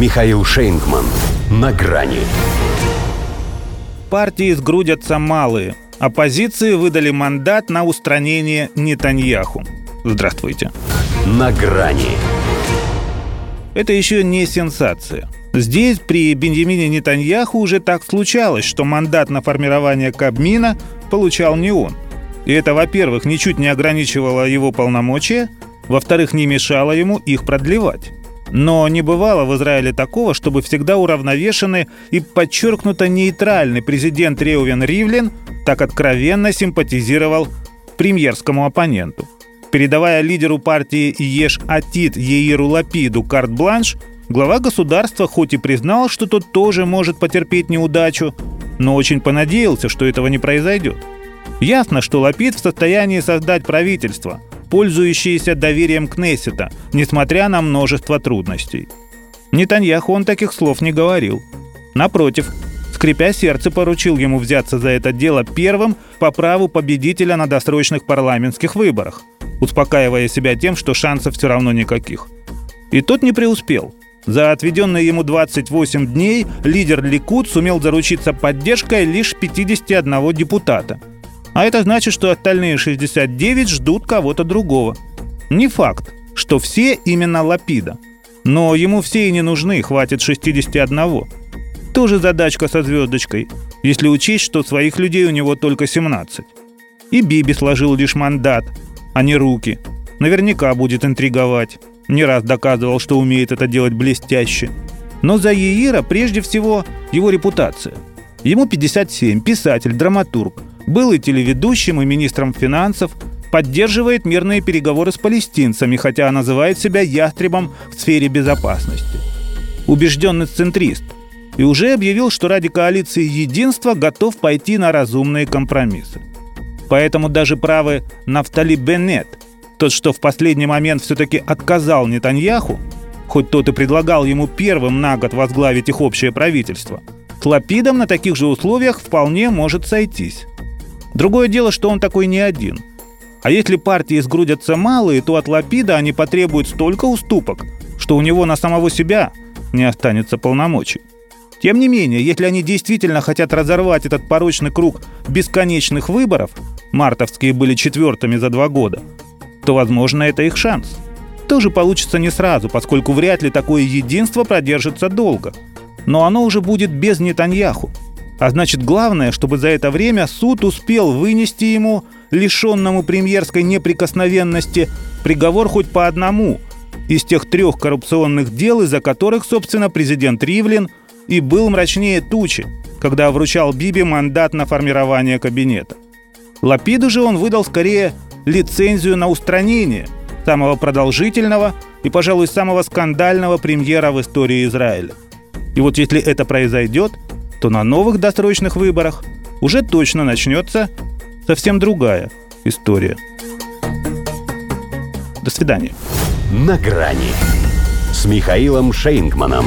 Михаил Шейнгман. На грани. Партии сгрудятся малые. Оппозиции выдали мандат на устранение Нетаньяху. Здравствуйте. На грани. Это еще не сенсация. Здесь при Биньямине Нетаньяху уже так случалось, что мандат на формирование Кабмина получал не он. И это, во-первых, ничуть не ограничивало его полномочия, во-вторых, не мешало ему их продлевать. Но не бывало в Израиле такого, чтобы всегда уравновешенный и подчеркнуто нейтральный президент Реувен Ривлин так откровенно симпатизировал премьерскому оппоненту. Передавая лидеру партии Еш Атид Яиру Лапиду карт-бланш, глава государства хоть и признал, что тот тоже может потерпеть неудачу, но очень понадеялся, что этого не произойдет. Ясно, что Лапид в состоянии создать правительство, пользующиеся доверием Кнессета, несмотря на множество трудностей. Нетаньяху он таких слов не говорил. Напротив, скрипя сердце, поручил ему взяться за это дело первым по праву победителя на досрочных парламентских выборах, успокаивая себя тем, что шансов все равно никаких. И тот не преуспел. За отведенные ему 28 дней лидер Ликут сумел заручиться поддержкой лишь 51 депутата. А это значит, что остальные 69 ждут кого-то другого. Не факт, что все именно Лапида. Но ему все и не нужны, хватит 61. Тоже задачка со звездочкой, если учесть, что своих людей у него только 17. И Биби сложил лишь мандат, а не руки. Наверняка будет интриговать. Не раз доказывал, что умеет это делать блестяще. Но за Яира прежде всего его репутация. Ему 57, писатель, драматург. Был и телеведущим, и министром финансов, поддерживает мирные переговоры с палестинцами, хотя называет себя ястребом в сфере безопасности. Убежденный центрист. И уже объявил, что ради коалиции единства готов пойти на разумные компромиссы. Поэтому даже правый Нафтали Беннет, тот, что в последний момент все-таки отказал Нетаньяху, хоть тот и предлагал ему первым на год возглавить их общее правительство, с Лапидом на таких же условиях вполне может сойтись. Другое дело, что он такой не один. А если партии сгрудятся малые, то от Лапида они потребуют столько уступок, что у него на самого себя не останется полномочий. Тем не менее, если они действительно хотят разорвать этот порочный круг бесконечных выборов, мартовские были четвертыми за 2 года, то, возможно, это их шанс. Тоже получится не сразу, поскольку вряд ли такое единство продержится долго. Но оно уже будет без Нетаньяху. А значит, главное, чтобы за это время суд успел вынести ему, лишенному премьерской неприкосновенности, приговор хоть по одному из тех 3 коррупционных дел, из-за которых, собственно, президент Ривлин и был мрачнее тучи, когда вручал Биби мандат на формирование кабинета. Лапиду же он выдал скорее лицензию на устранение самого продолжительного и, пожалуй, самого скандального премьера в истории Израиля. И вот если это произойдет, то на новых досрочных выборах уже точно начнется совсем другая история. До свидания. На грани с Михаилом Шейнгманом.